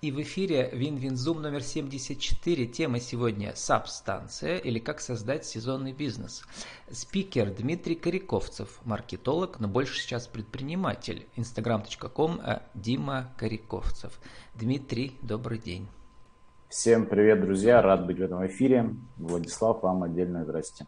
И в эфире Win-win Zoom номер 74. Тема сегодня «Субстанция» или «Как создать сезонный бизнес». Спикер Дмитрий Коряковцев, маркетолог, но больше сейчас предприниматель. Instagram.com Дима Коряковцев. Дмитрий, добрый день. Всем привет, друзья. Рад быть в этом эфире. Владислав, вам отдельное здрасте.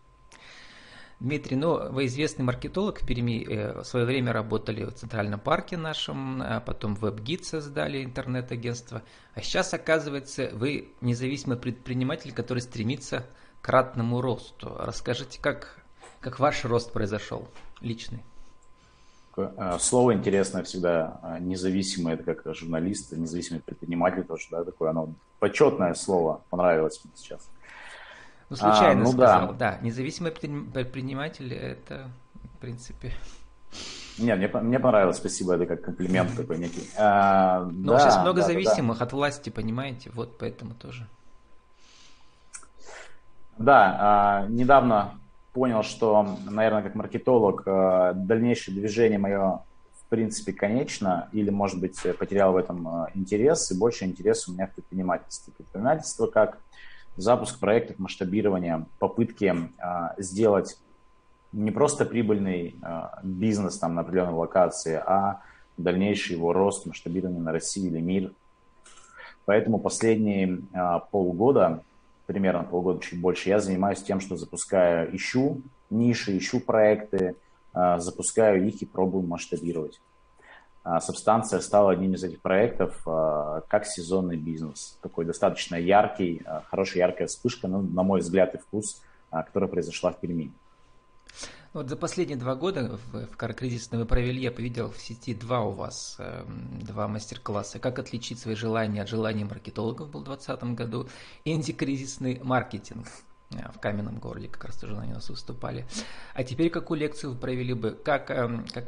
Дмитрий, ну вы известный маркетолог в Перми, в свое время работали в Центральном парке нашем, а потом веб-гид создали, интернет-агентство. А сейчас, оказывается, вы независимый предприниматель, который стремится к кратному росту. Расскажите, как ваш рост произошел личный? Слово интересное всегда. Независимый, это как журналист, независимый предприниматель тоже, да, такое оно почетное слово, понравилось мне сейчас. Ну, случайно сказал, да. Независимый предприниматель – это, в принципе… Нет, мне понравилось, спасибо, это как комплимент такой некий. Но да, сейчас много зависимых от власти, понимаете, вот поэтому тоже. Да, недавно понял, что, наверное, как маркетолог, дальнейшее движение мое, в принципе, конечно, или, может быть, потерял в этом интерес, и больше интерес у меня в предпринимательстве. Предпринимательство как… Запуск проектов, масштабирование, попытки сделать не просто прибыльный бизнес там, на определенной локации, а дальнейший его рост, масштабирование на Россию или мир. Поэтому последние полгода, примерно полгода, чуть больше, я занимаюсь тем, что запускаю, ищу ниши, ищу проекты, запускаю их и пробую масштабировать. Субстанция стала одним из этих проектов как сезонный бизнес. Такой достаточно яркий, хорошая яркая вспышка, ну, на мой взгляд и вкус, которая произошла в Перми. Вот за последние 2 года в кризисном вы провели, я видел в сети у вас два мастер-класса. Как отличить свои желания от желаний маркетологов был в 2020 году. И антикризисный маркетинг. В Каменном горле как раз тоже на нас выступали. А теперь какую лекцию вы провели бы? Как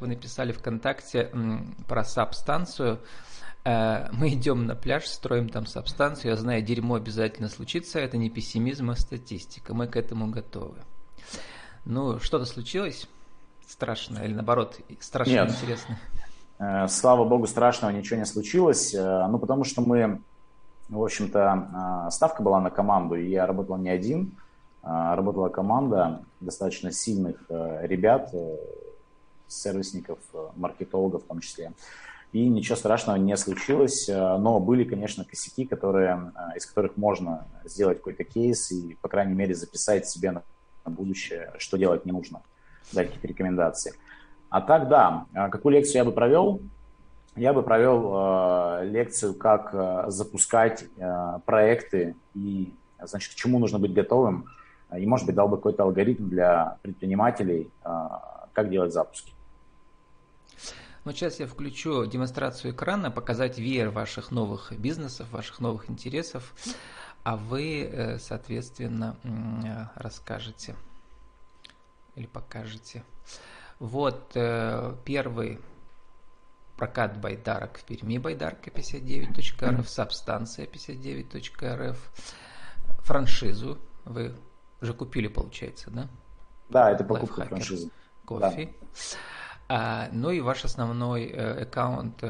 вы написали ВКонтакте про субстанцию? Мы идем на пляж, строим там субстанцию. Я знаю, дерьмо обязательно случится. Это не пессимизм, а статистика. Мы к этому готовы. Ну, что-то случилось страшное? Или наоборот, страшно интересно? Слава богу, страшного ничего не случилось. Ну, потому что мы... В общем-то, ставка была на команду, и я работал не один. Работала команда достаточно сильных ребят, сервисников, маркетологов в том числе. И ничего страшного не случилось, но были, конечно, косяки, из которых можно сделать какой-то кейс и, по крайней мере, записать себе на будущее, что делать не нужно, дать какие-то рекомендации. А так, да, какую лекцию я бы провел? Я бы провел лекцию, как запускать проекты и, значит, к чему нужно быть готовым. И, может быть, дал бы какой-то алгоритм для предпринимателей, как делать запуски. Ну, сейчас я включу демонстрацию экрана, показать веер ваших новых бизнесов, ваших новых интересов, а вы, соответственно, расскажете или покажете. Вот первый. Прокат байдарок в Перми, байдарка 59.рф, субстанция 59.рф, франшизу вы уже купили, получается, да? Да, это покупка франшизы. Кофе. Да. Ну и ваш основной аккаунт,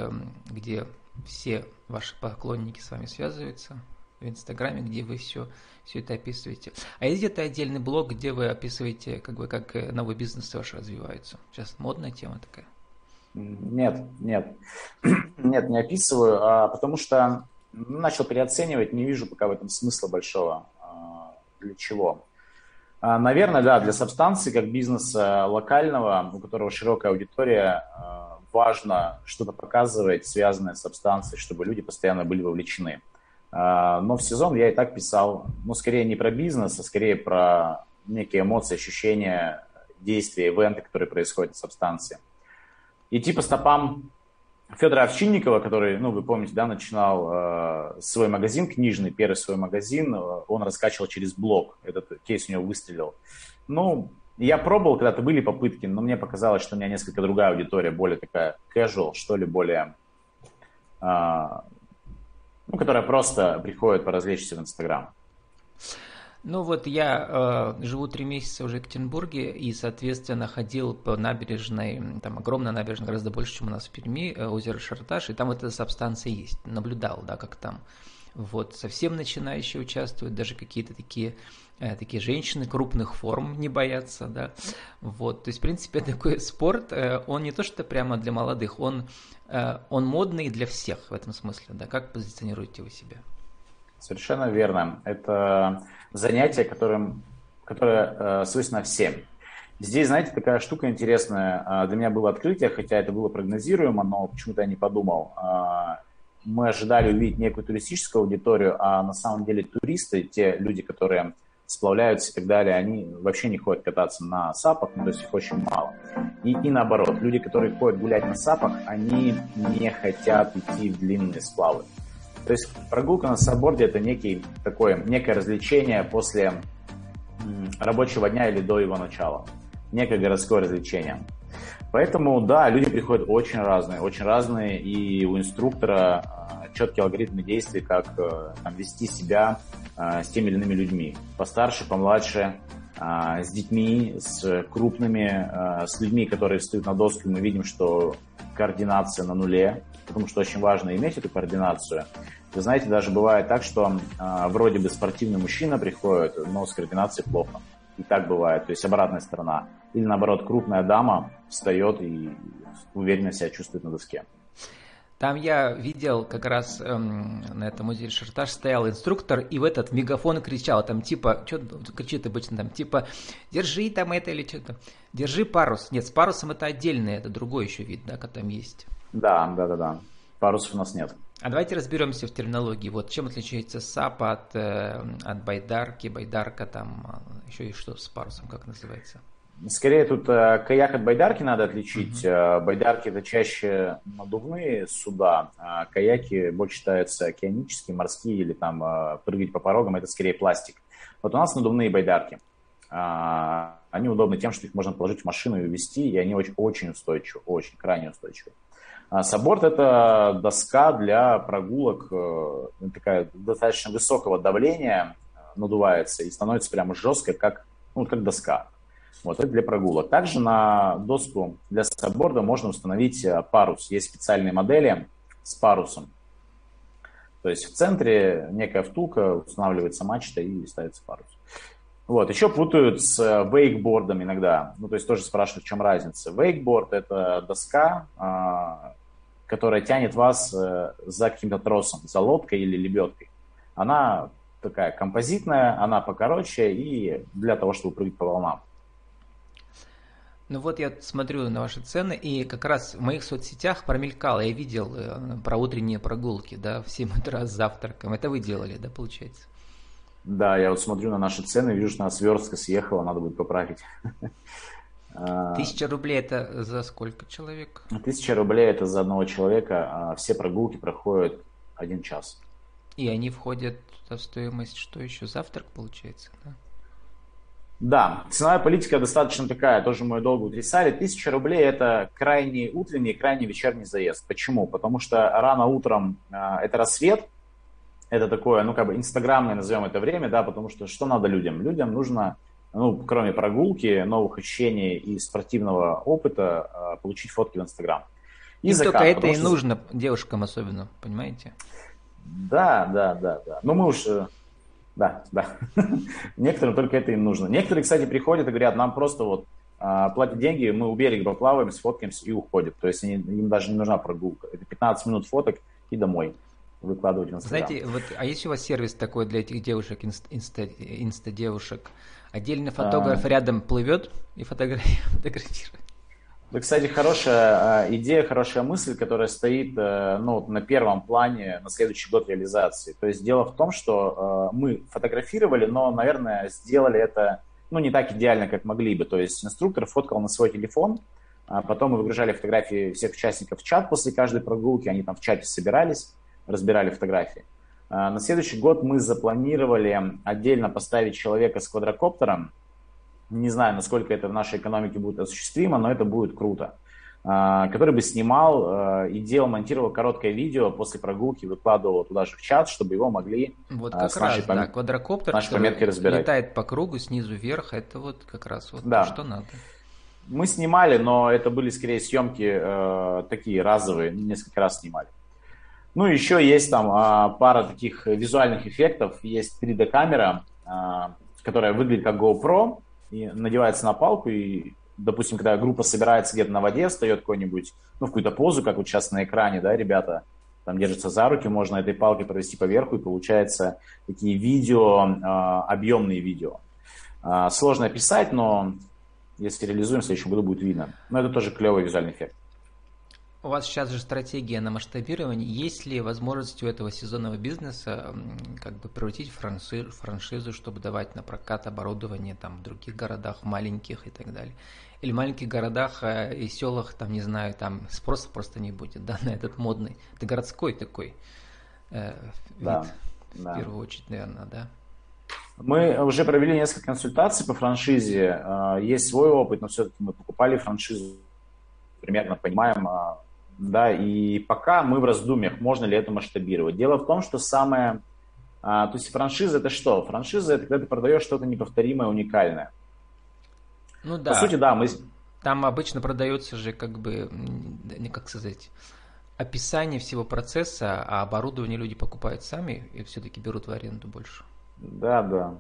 где все ваши поклонники с вами связываются, в Инстаграме, где вы все это описываете. А есть где-то отдельный блог, где вы описываете, как новые бизнесы ваши развиваются? Сейчас модная тема такая. Нет, не описываю, потому что начал переоценивать, не вижу пока в этом смысла большого. Для чего? Наверное, да, для субстанции, как бизнеса локального, у которого широкая аудитория, важно что-то показывать, связанное с субстанцией, чтобы люди постоянно были вовлечены. Но в сезон я и так писал, ну, скорее не про бизнес, а скорее про некие эмоции, ощущения, действия, ивенты, которые происходят в субстанции. Идти по стопам Федора Овчинникова, который, ну, вы помните, да, начинал свой магазин книжный, первый свой магазин, он раскачивал через блог, этот кейс у него выстрелил. Ну, я пробовал, когда-то были попытки, но мне показалось, что у меня несколько другая аудитория, более такая casual, что ли, более, которая просто приходит поразвлечься в Инстаграм. Ну вот я живу 3 месяца уже в Екатеринбурге и, соответственно, ходил по набережной, там огромная набережная, гораздо больше, чем у нас в Перми, озеро Шарташ, и там вот эта субстанция есть, наблюдал, да, как там вот совсем начинающие участвуют, даже какие-то такие женщины крупных форм не боятся, да, вот, то есть, в принципе, такой спорт, он не то что прямо для молодых, он модный для всех в этом смысле, да, как позиционируете вы себя? Совершенно верно. Это занятие, которое свойственно всем. Здесь, знаете, такая штука интересная. Для меня было открытие, хотя это было прогнозируемо, но почему-то я не подумал. Мы ожидали увидеть некую туристическую аудиторию, а на самом деле туристы, те люди, которые сплавляются и так далее, они вообще не ходят кататься на САПах, ну, то есть их очень мало. И наоборот, люди, которые ходят гулять на САПах, они не хотят идти в длинные сплавы. То есть прогулка на сабборде – это некое развлечение после рабочего дня или до его начала. Некое городское развлечение. Поэтому, да, люди приходят очень разные, и у инструктора четкие алгоритмы действий, как там, вести себя с теми или иными людьми. Постарше, помладше, с детьми, с крупными, с людьми, которые встают на доску, мы видим, что координация на нуле, потому что очень важно иметь эту координацию. Вы знаете, даже бывает так, что вроде бы спортивный мужчина приходит, но с координацией плохо. И так бывает, то есть обратная сторона. Или наоборот, крупная дама встает и уверенно себя чувствует на доске. Там я видел как раз на этом озере Шарташ стоял инструктор и в этот мегафон кричал, там типа, что кричит обычно, там типа, держи там это или что-то, держи парус. Нет, с парусом это отдельное, это другой еще вид, да, как там есть. Да, парусов у нас нет. А давайте разберемся в терминологии, вот чем отличается САП от байдарки, байдарка там, еще и что с парусом, как называется? Скорее тут каяк от байдарки надо отличить. Байдарки – это чаще надувные суда, а каяки больше считаются океанические, морские или там прыгать по порогам – это скорее пластик. Вот у нас надувные байдарки. Они удобны тем, что их можно положить в машину и увезти, и они очень устойчивы, очень крайне устойчивы. Сабборд – это доска для прогулок, такая достаточно высокого давления, надувается и становится прямо жесткой, как доска. Вот это для прогулок. Также на доску для сабборда можно установить парус. Есть специальные модели с парусом. То есть в центре некая втулка, устанавливается мачта и ставится парус. Вот. Еще путают с вейкбордом иногда. Ну, то есть тоже спрашивают, в чем разница. Вейкборд – это доска, которая тянет вас за каким-то тросом, за лодкой или лебедкой. Она такая композитная, она покороче и для того, чтобы прыгать по волнам. Ну вот я смотрю на ваши цены, и как раз в моих соцсетях промелькало, я видел про утренние прогулки, да, в 7 утра с завтраком. Это вы делали, да, получается? Да, я вот смотрю на наши цены, вижу, что у нас верстка съехала, надо будет поправить. 1000 рублей это за сколько человек? 1000 рублей это за одного человека, а все прогулки проходят 1 час. И они входят в стоимость, что еще, завтрак получается, да? Да, ценовая политика достаточно такая, тоже мы долго утрясали. 1000 рублей – это крайний утренний и крайний вечерний заезд. Почему? Потому что рано утром это рассвет, это такое, инстаграмное, назовем это время, да, потому что что надо людям? Людям нужно, кроме прогулки, новых ощущений и спортивного опыта, получить фотки в инстаграм. И закат, только это и нужно девушкам особенно, понимаете? Да. Да. Некоторым только это им нужно. Некоторые, кстати, приходят и говорят, нам просто платят деньги, мы у берега поплаваем, сфоткаемся и уходят. То есть им даже не нужна прогулка. Это 15 минут фоток и домой выкладывать в инстаграм. Знаете, вот, а есть у вас сервис такой для этих девушек, инста-девушек? Отдельно фотограф рядом плывет и фотографирует. Да, кстати, хорошая идея, хорошая мысль, которая стоит на первом плане на следующий год реализации. То есть дело в том, что мы фотографировали, но, наверное, сделали это не так идеально, как могли бы. То есть инструктор фоткал на свой телефон, а потом мы выгружали фотографии всех участников в чат после каждой прогулки, они там в чате собирались, разбирали фотографии. На следующий год мы запланировали отдельно поставить человека с квадрокоптером. Не знаю, насколько это в нашей экономике будет осуществимо, но это будет круто. который бы снимал и делал, монтировал короткое видео после прогулки, выкладывал туда же в чат, чтобы его могли вот как с нашей, раз, да, квадрокоптер, нашей пометки разбирать. Летает по кругу снизу вверх, это вот как раз вот да. то, что надо. Мы снимали, но это были скорее съемки такие разовые, несколько раз снимали. Ну, еще есть там пара таких визуальных эффектов. Есть 3D-камера, которая выглядит как GoPro, и надевается на палку, и, допустим, когда группа собирается где-то на воде, встает какой-нибудь, ну, в какую-то позу, как вот сейчас на экране, да, ребята там держатся за руки, можно этой палкой провести по верху, и получается такие видео, объемные видео. Сложно описать, но если реализуем, в следующем году будет видно. Но это тоже клевый визуальный эффект. У вас сейчас же стратегия на масштабирование. Есть ли возможность у этого сезонного бизнеса как бы превратить в франшизу, чтобы давать на прокат оборудование там, в других городах, маленьких и так далее? Или в маленьких городах и селах, там, не знаю, там спроса просто не будет, да, на этот модный. Это городской такой вид, да, в да. первую очередь, наверное, да? Мы уже провели несколько консультаций по франшизе. Есть свой опыт, но все-таки мы покупали франшизу, примерно понимаем, да, и пока мы в раздумьях, можно ли это масштабировать. Дело в том, что самое... То есть франшиза – это что? Франшиза – это когда ты продаешь что-то неповторимое, уникальное. Ну да. По сути, да, мы... Там обычно продается же как бы, как сказать, описание всего процесса, а оборудование люди покупают сами и все-таки берут в аренду больше. Да, да.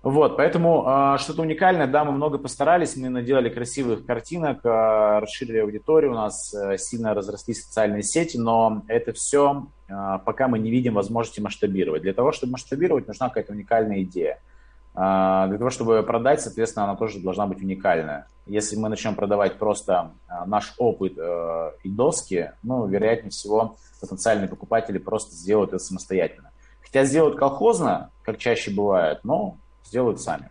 Вот, поэтому что-то уникальное, да, мы много постарались, мы наделали красивых картинок, расширили аудиторию, у нас сильно разрослись социальные сети, но это все пока мы не видим возможности масштабировать. Для того, чтобы масштабировать, нужна какая-то уникальная идея. Для того, чтобы продать, соответственно, она тоже должна быть уникальная. Если мы начнем продавать просто наш опыт и доски, ну, вероятнее всего, потенциальные покупатели просто сделают это самостоятельно. Хотя сделают колхозно, как чаще бывает, но... сделают сами.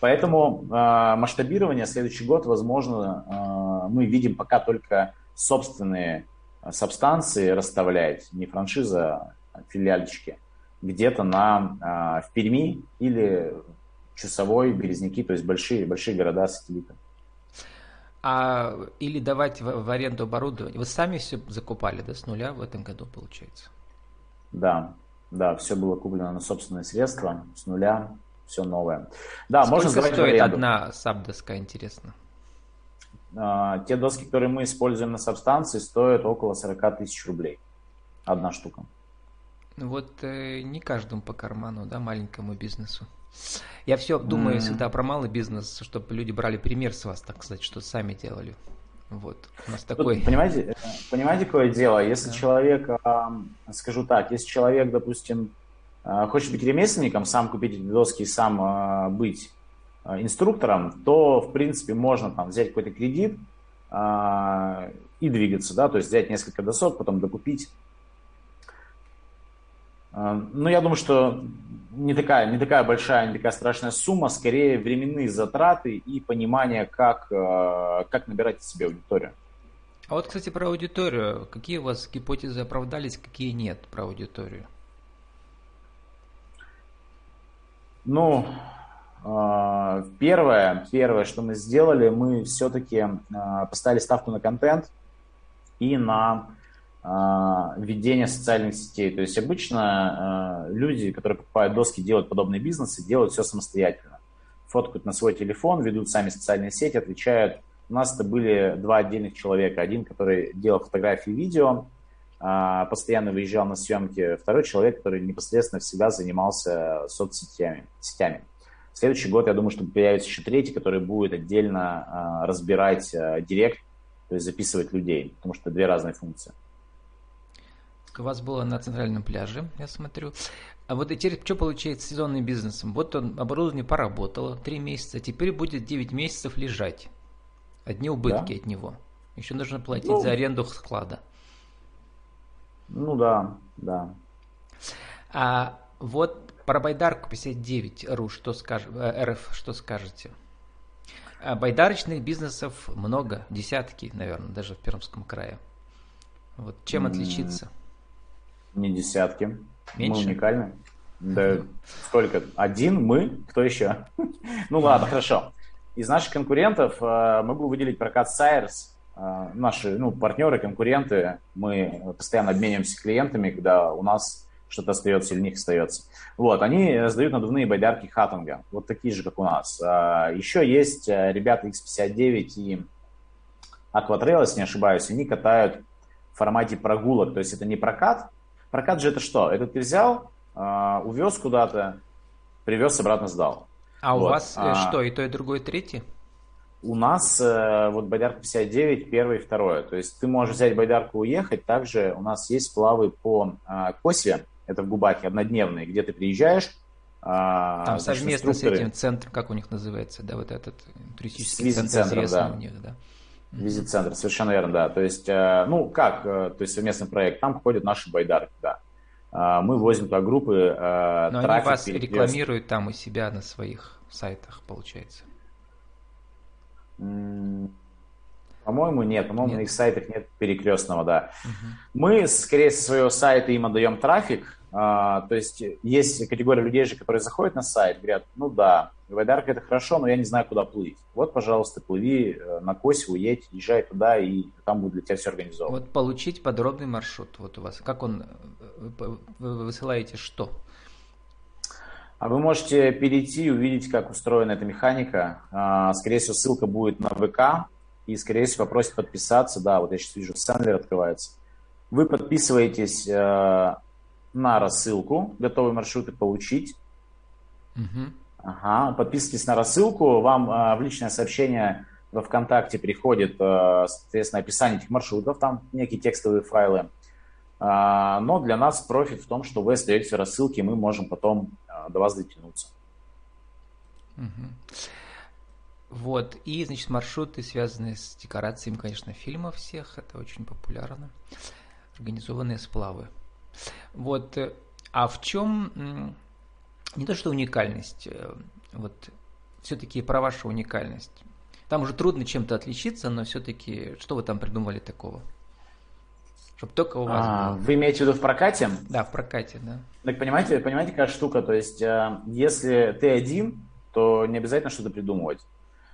Поэтому масштабирование следующий год, возможно, мы видим пока только собственные субстанции расставлять, не франшиза, а филиальчики, где-то в Перми или Чусовой, Березники, то есть большие города-сателлиты. Или давать в аренду оборудование. Вы сами все закупали, да, с нуля в этом году, получается? Да. Да, все было куплено на собственные средства, с нуля, все новое. Да, сколько можно сдавать в аренду. Стоит одна САП-доска, интересно? Те доски, которые мы используем на субстанции, стоят около 40 тысяч рублей. Одна штука. Вот не каждому по карману, да, маленькому бизнесу. Я все думаю всегда про малый бизнес, чтобы люди брали пример с вас, так сказать, что сами делали. Вот. У нас такой... Тут, понимаете, какое дело? Если человек, скажу так, если человек, допустим, хочет быть ремесленником, сам купить эти доски и сам быть инструктором, то, в принципе, можно там взять какой-то кредит и двигаться, да, то есть взять несколько досок, потом докупить. Но я думаю, что не такая большая, не такая страшная сумма, скорее временные затраты и понимание, как набирать себе аудиторию. А вот, кстати, про аудиторию. Какие у вас гипотезы оправдались, какие нет про аудиторию? Ну, первое, что мы сделали, мы все-таки поставили ставку на контент и на... ведения социальных сетей. То есть обычно люди, которые покупают доски, делают подобные бизнесы, делают все самостоятельно. Фоткают на свой телефон, ведут сами социальные сети, отвечают. У нас это были два отдельных человека. Один, который делал фотографии и видео, постоянно выезжал на съемки. Второй человек, который непосредственно всегда занимался соцсетями. В следующий год, я думаю, что появится еще третий, который будет отдельно разбирать директ, то есть записывать людей, потому что это две разные функции. У вас было на центральном пляже, я смотрю. А вот и теперь что получается с сезонным бизнесом? Вот он, оборудование поработало 3 месяца, теперь будет 9 месяцев лежать. Одни убытки да. от него. Еще нужно платить за аренду склада. Ну да, да. А вот про байдарку 59 РФ что скажете? Байдарочных бизнесов много, десятки, наверное, даже в Пермском крае. Вот чем отличиться? Не десятки. Меньше? Мы уникальны. Да сколько? Один, мы, кто еще? Ну ладно, хорошо. Из наших конкурентов могу выделить прокат Сайерс. Наши партнеры, конкуренты, мы постоянно обмениваемся клиентами, когда у нас что-то остается или у них остается. Вот, они раздают надувные байдарки хаттанга, вот такие же, как у нас. Еще есть ребята X59 и Акватрейла, если не ошибаюсь, они катают в формате прогулок, то есть это не прокат. Прокат же это что? Это ты взял, увез куда-то, привез, обратно сдал. А вот. У вас что, и то, и другое, и третье? У нас вот байдарка 59, первое и второе. То есть ты можешь взять байдарку и уехать. Также у нас есть плавы по Косве, это в Губахе, однодневные, где ты приезжаешь. Там совместно с этим центром, как у них называется, да, вот этот туристический центр известный у них, да. Визит-центр, совершенно верно, да. То есть, то есть совместный проект, там ходят наши байдарки, да. Мы возим туда группы. Но трафик, они вас рекламируют там у себя на своих сайтах, получается? По-моему, нет. По-моему, нет. На их сайтах нет перекрестного, да. Угу. Мы, скорее, со своего сайта им отдаем трафик. То есть есть категория людей же, которые заходят на сайт, говорят, ну да, байдарка это хорошо, но я не знаю, куда плыть. Вот, пожалуезда, плыви на Косьву, едь, езжай туда, и там будет для тебя все организовано. Вот получить подробный маршрут вот у вас. Как он, вы высылаете что? А вы можете перейти и увидеть, как устроена эта механика. Скорее всего, ссылка будет на ВК, и, скорее всего, попросят подписаться. Да, вот я сейчас вижу, сендлер открывается. Вы подписываетесь на рассылку, готовые маршруты получить. Угу. Ага, подписывайтесь на рассылку, вам в личное сообщение во ВКонтакте приходит, соответственно, описание этих маршрутов, там некие текстовые файлы. Но для нас профит в том, что вы остаетесь в рассылке, и мы можем потом до вас дотянуться. Угу. Вот, и, значит, маршруты, связанные с декорациями, конечно, фильмов всех, это очень популярно, организованные сплавы. Вот, а в чем не то что уникальность, вот все-таки про вашу уникальность. Там уже трудно чем-то отличиться, но все-таки что вы там придумали такого? Чтобы только у вас было. Вы имеете в виду в прокате? Да, в прокате, да. Так понимаете, какая штука, то есть если ты один, то не обязательно что-то придумывать.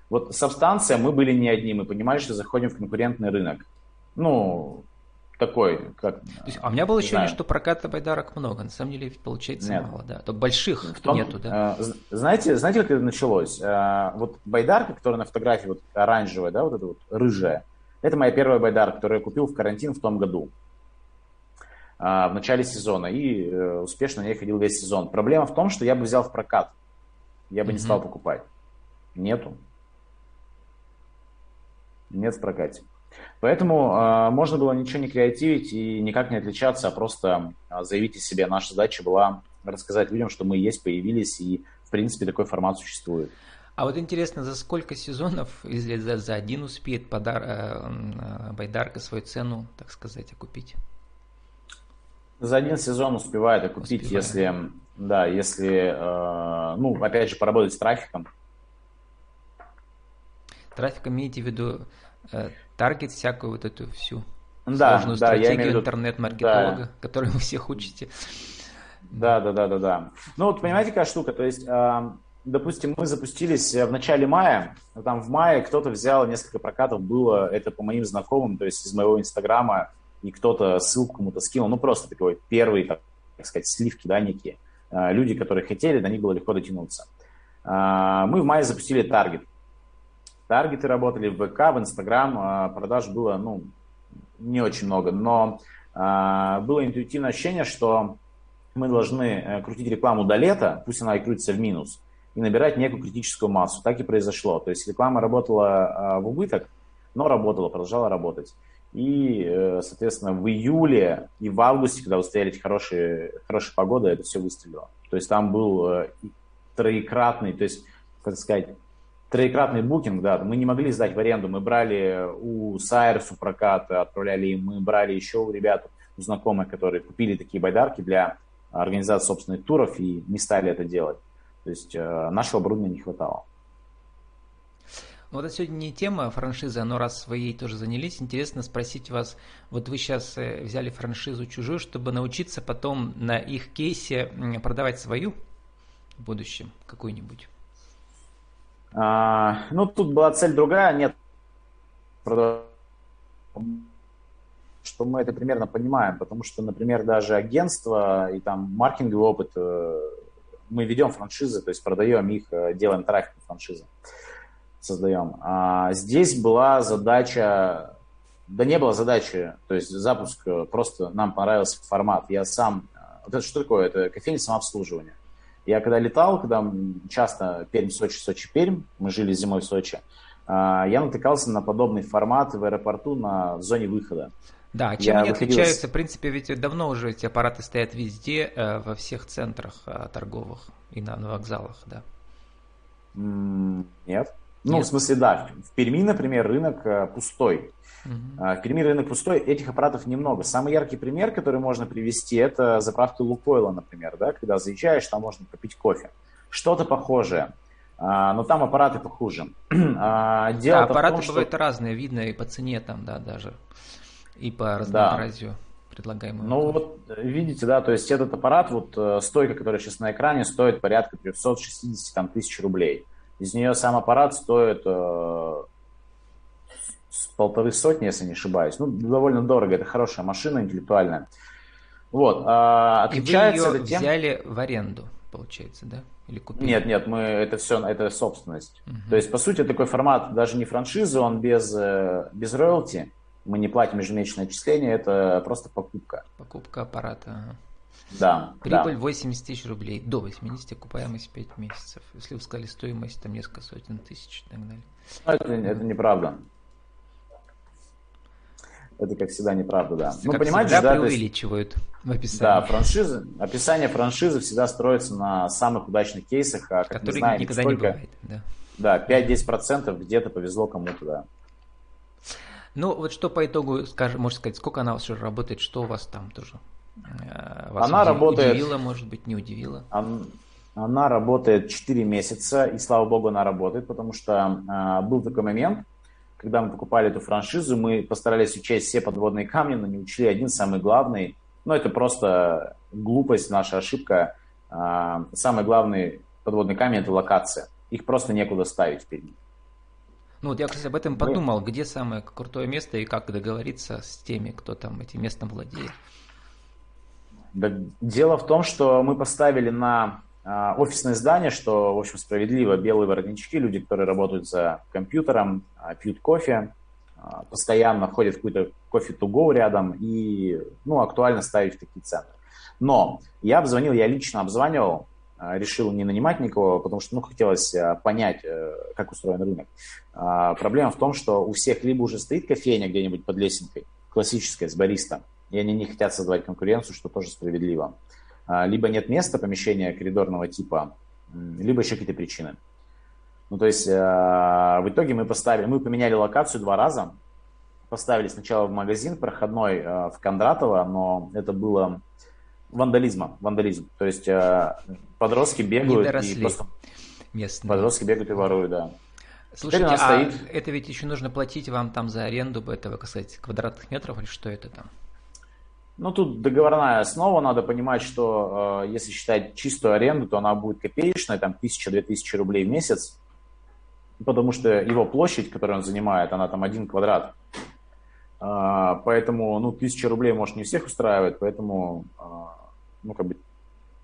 Вот субстанция, мы были не одни, мы понимали, что заходим в конкурентный рынок. Такой, как... То есть, а у меня было ощущение, что проката байдарок много. На самом деле ведь получается мало, да. Только больших нету, да. Знаете, как это началось? Вот байдарка, которая на фотографии вот оранжевая, да, вот эта вот рыжая, это моя первая байдарка, которую я купил в карантин в том году, в начале сезона, и успешно на ней ходил весь сезон. Проблема в том, что я бы взял в прокат, я бы не стал покупать. Нет в прокате. Поэтому можно было ничего не креативить и никак не отличаться, а просто заявить о себе. Наша задача была рассказать людям, что мы есть, появились, и, в принципе, такой формат существует. А вот интересно, за сколько сезонов, если за один успеет байдарка свою цену, так сказать, окупить? За один сезон успевает окупить, если опять же, поработать с трафиком. Трафик имеете в виду... таргет, всякую вот эту всю сложную стратегию интернет-маркетолога, которой вы всех учите. Да. Ну вот понимаете, какая штука, то есть, допустим, мы запустились в начале мая, там в мае кто-то взял несколько прокатов, было это по моим знакомым, то есть из моего инстаграма, и кто-то ссылку кому-то скинул, просто такой первый, так сказать, сливки, да, некие. Люди, которые хотели, до них было легко дотянуться. Мы в мае запустили таргет. Таргеты работали в ВК, в Инстаграм, продаж было, не очень много, но было интуитивное ощущение, что мы должны крутить рекламу до лета, пусть она и крутится в минус, и набирать некую критическую массу. Так и произошло. То есть реклама работала в убыток, но продолжала работать. И, соответственно, в июле и в августе, когда устояли эти хорошие погоды, это все выстрелило. То есть там был троекратный, то есть, как сказать, троекратный букинг, да, мы не могли сдать в аренду, мы брали у Сайерсу проката, отправляли им, мы брали еще у ребят, у знакомых, которые купили такие байдарки для организации собственных туров и не стали это делать. То есть нашего оборудования не хватало. Вот это сегодня не тема франшизы, но раз вы ей тоже занялись, интересно спросить вас, вот вы сейчас взяли франшизу чужую, чтобы научиться потом на их кейсе продавать свою в будущем какую-нибудь? Ну, тут была цель другая, нет, что мы это примерно понимаем, потому что, например, даже агентство и там маркетинговый опыт, мы ведем франшизы, то есть продаем их, делаем трафик на франшизы, создаем. А здесь была задача, да не было задачи, то есть запуск, просто нам понравился формат. Я сам, вот это что такое, это кофейня самообслуживания. Я когда летал, когда часто Пермь-Сочи, Сочи-Пермь, мы жили зимой в Сочи, я натыкался на подобный формат в аэропорту в зоне выхода. Да, чем они отличаются? В принципе, ведь давно уже эти аппараты стоят везде, во всех центрах торговых и на вокзалах, да? Нет. Ну, в смысле, да. В Перми, например, рынок пустой. В Перми рынок пустой, этих аппаратов немного. Самый яркий пример, который можно привести, это заправки Лукойла, например, да? Когда заезжаешь, там можно попить кофе. Что-то похожее. Но там аппараты похуже. Да, аппараты том, бывают разные, видно и по цене там, да, даже. И по разнообразию предлагаемого. Ну вот видите, да, то есть этот аппарат, вот стойка, которая сейчас на экране, стоит порядка 360 тысяч рублей. Из нее сам аппарат стоит 1500, если не ошибаюсь. Ну, довольно дорого, это хорошая машина, интеллектуальная. Вот, отличается. И вы ее взяли в аренду, получается, да? Или купили? Нет, нет, мы это все, это собственность. То есть, по сути, такой формат даже не франшизы, он без роялти. Мы не платим ежемесячное отчисление, это просто покупка. Покупка аппарата. Да. Прибыль 80 тысяч рублей. До 80, окупаемость 5 месяцев. Если вы сказали стоимость, там несколько сотен тысяч и так далее. Это неправда. Это, как всегда, неправда, да. Ну, понимаете, да, преувеличивают в описании. Да, франшизы, описание франшизы всегда строится на самых удачных кейсах, а как мы знаем, никогда сколько, не бывает. Да, 5-10% где-то повезло кому-то, да. Ну, вот что по итогу, скажем, можно сказать, сколько она у вас уже работает, что у вас там тоже? Вас она работает... удивила, может быть, не удивила? Она работает 4 месяца, и, слава богу, она работает, потому что был такой момент, когда мы покупали эту франшизу, мы постарались учесть все подводные камни, но не учли один самый главный. Ну, это просто глупость, наша ошибка. Самый главный подводный камень – это локация. Их просто некуда ставить впереди. Ну вот я, кстати, об этом подумал, где самое крутое место и как договориться с теми, кто там этим местом владеет. Да, дело в том, что мы поставили на офисное здание, что, в общем, справедливо, белые воротнички, люди, которые работают за компьютером, пьют кофе, постоянно ходят в какой-то кофе-to-go рядом и, ну, актуально ставить в такие центры. Но я обзвонил, я лично обзванивал, решил не нанимать никого, потому что, ну, хотелось понять, как устроен рынок. Проблема в том, что у всех либо уже стоит кофейня где-нибудь под лесенкой, классическая, с бариста, и они не хотят создавать конкуренцию, что тоже справедливо. Либо нет места, помещения коридорного типа, либо еще какие-то причины. Ну, то есть, в итоге мы поменяли локацию 2 раза. Поставили сначала в магазин проходной в Кондратово, но это было... Вандализм. То есть подростки бегают и просто местные. Подростки бегают и воруют, да. Слушайте, а стоит... это ведь еще нужно платить вам там за аренду этого, как сказать, квадратных метров или что это там? Ну, тут договорная основа, надо понимать, что если считать чистую аренду, то она будет копеечная, там 1000-2000 рублей в месяц, потому что его площадь, которую он занимает, она там 1 квадрат. Поэтому, ну, 1000 рублей, может, не всех устраивает, поэтому, ну, как бы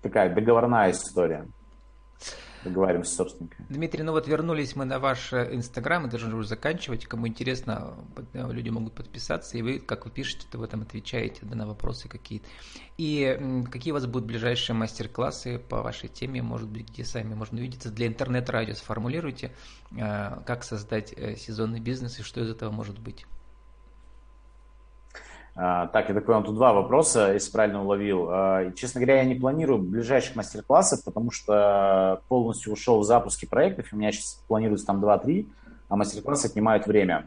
такая договорная история. Договоримся с собственниками. Дмитрий, ну вот вернулись мы на ваш Инстаграм, и должны уже заканчивать. Кому интересно, люди могут подписаться, и вы, как вы пишете, то вы там отвечаете на вопросы какие-то. И какие у вас будут ближайшие мастер-классы по вашей теме, может быть, где сами можно увидеться? Для интернет-радио сформулируйте, как создать сезонный бизнес и что из этого может быть. Так, я так понял, тут 2 вопроса, если правильно уловил. Честно говоря, я не планирую ближайших мастер-классов, потому что полностью ушел в запуски проектов, и у меня сейчас планируется там 2-3, а мастер-классы отнимают время.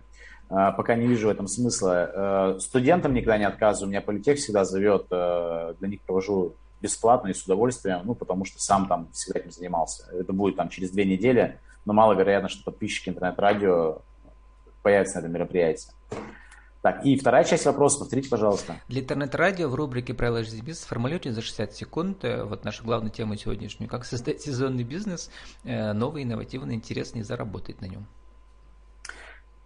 Пока не вижу в этом смысла. Студентам никогда не отказываю, у меня Политех всегда зовет, для них провожу бесплатно и с удовольствием, ну, потому что сам там всегда этим занимался. Это будет там через 2 недели, но маловероятно, что подписчики интернет-радио появятся на этом мероприятии. Так, и вторая часть вопроса, повторите, пожалуйста. Для интернет-радио в рубрике «Правила жизни бизнеса» формулируйте за 60 секунд вот нашу главную тему сегодняшнюю. Как создать сезонный бизнес, новый, инновативный, интересный и заработать на нем?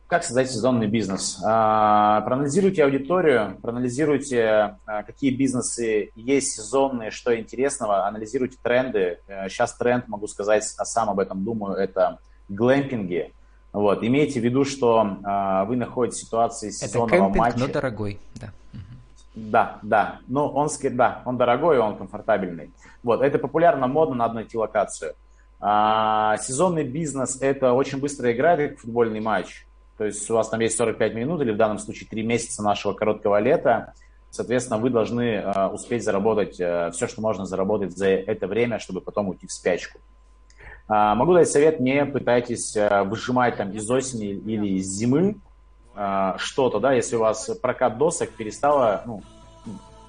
Как создать сезонный бизнес? Проанализируйте аудиторию, проанализируйте, какие бизнесы есть сезонные, что интересного, анализируйте тренды. Сейчас тренд, могу сказать, а сам об этом думаю, это глэмпинги. Вот. Имейте в виду, что вы находитесь в ситуации сезонного матча. Это кемпинг, но дорогой. Да, да, да. Ну, он дорогой, он комфортабельный. Вот. Это популярно, модно, надо найти локацию. Сезонный бизнес – это очень быстро игра, как футбольный матч. То есть у вас там есть 45 минут или в данном случае 3 месяца нашего короткого лета. Соответственно, вы должны успеть заработать все, что можно заработать за это время, чтобы потом уйти в спячку. Могу дать совет, не пытайтесь выжимать там из осени или из зимы что-то, да, если у вас прокат досок перестала, ну,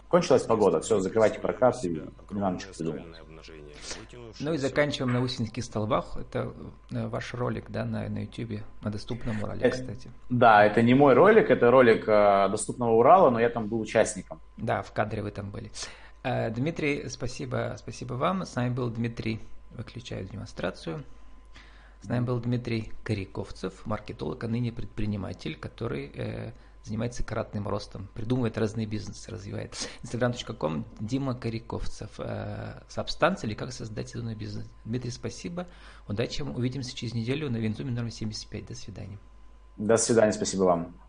кончилась погода, все, закрывайте прокат и на ночь придумайте. Ну и заканчиваем на Усинских столбах, это ваш ролик, да, на YouTube, на Доступном Урале, кстати. Да, это не мой ролик, это ролик Доступного Урала, но я там был участником. Да, в кадре вы там были. Дмитрий, спасибо вам, с нами был Дмитрий. Выключаю демонстрацию. С нами был Дмитрий Коряковцев, маркетолог, а ныне предприниматель, который занимается кратным ростом, придумывает разные бизнесы, развивает. Instagram.com Дима Коряковцев. Субстанция или как создать сезонный бизнес. Дмитрий, спасибо. Удачи вам. Увидимся через неделю на Win-win Zoom номер 75. До свидания. До свидания. Спасибо вам.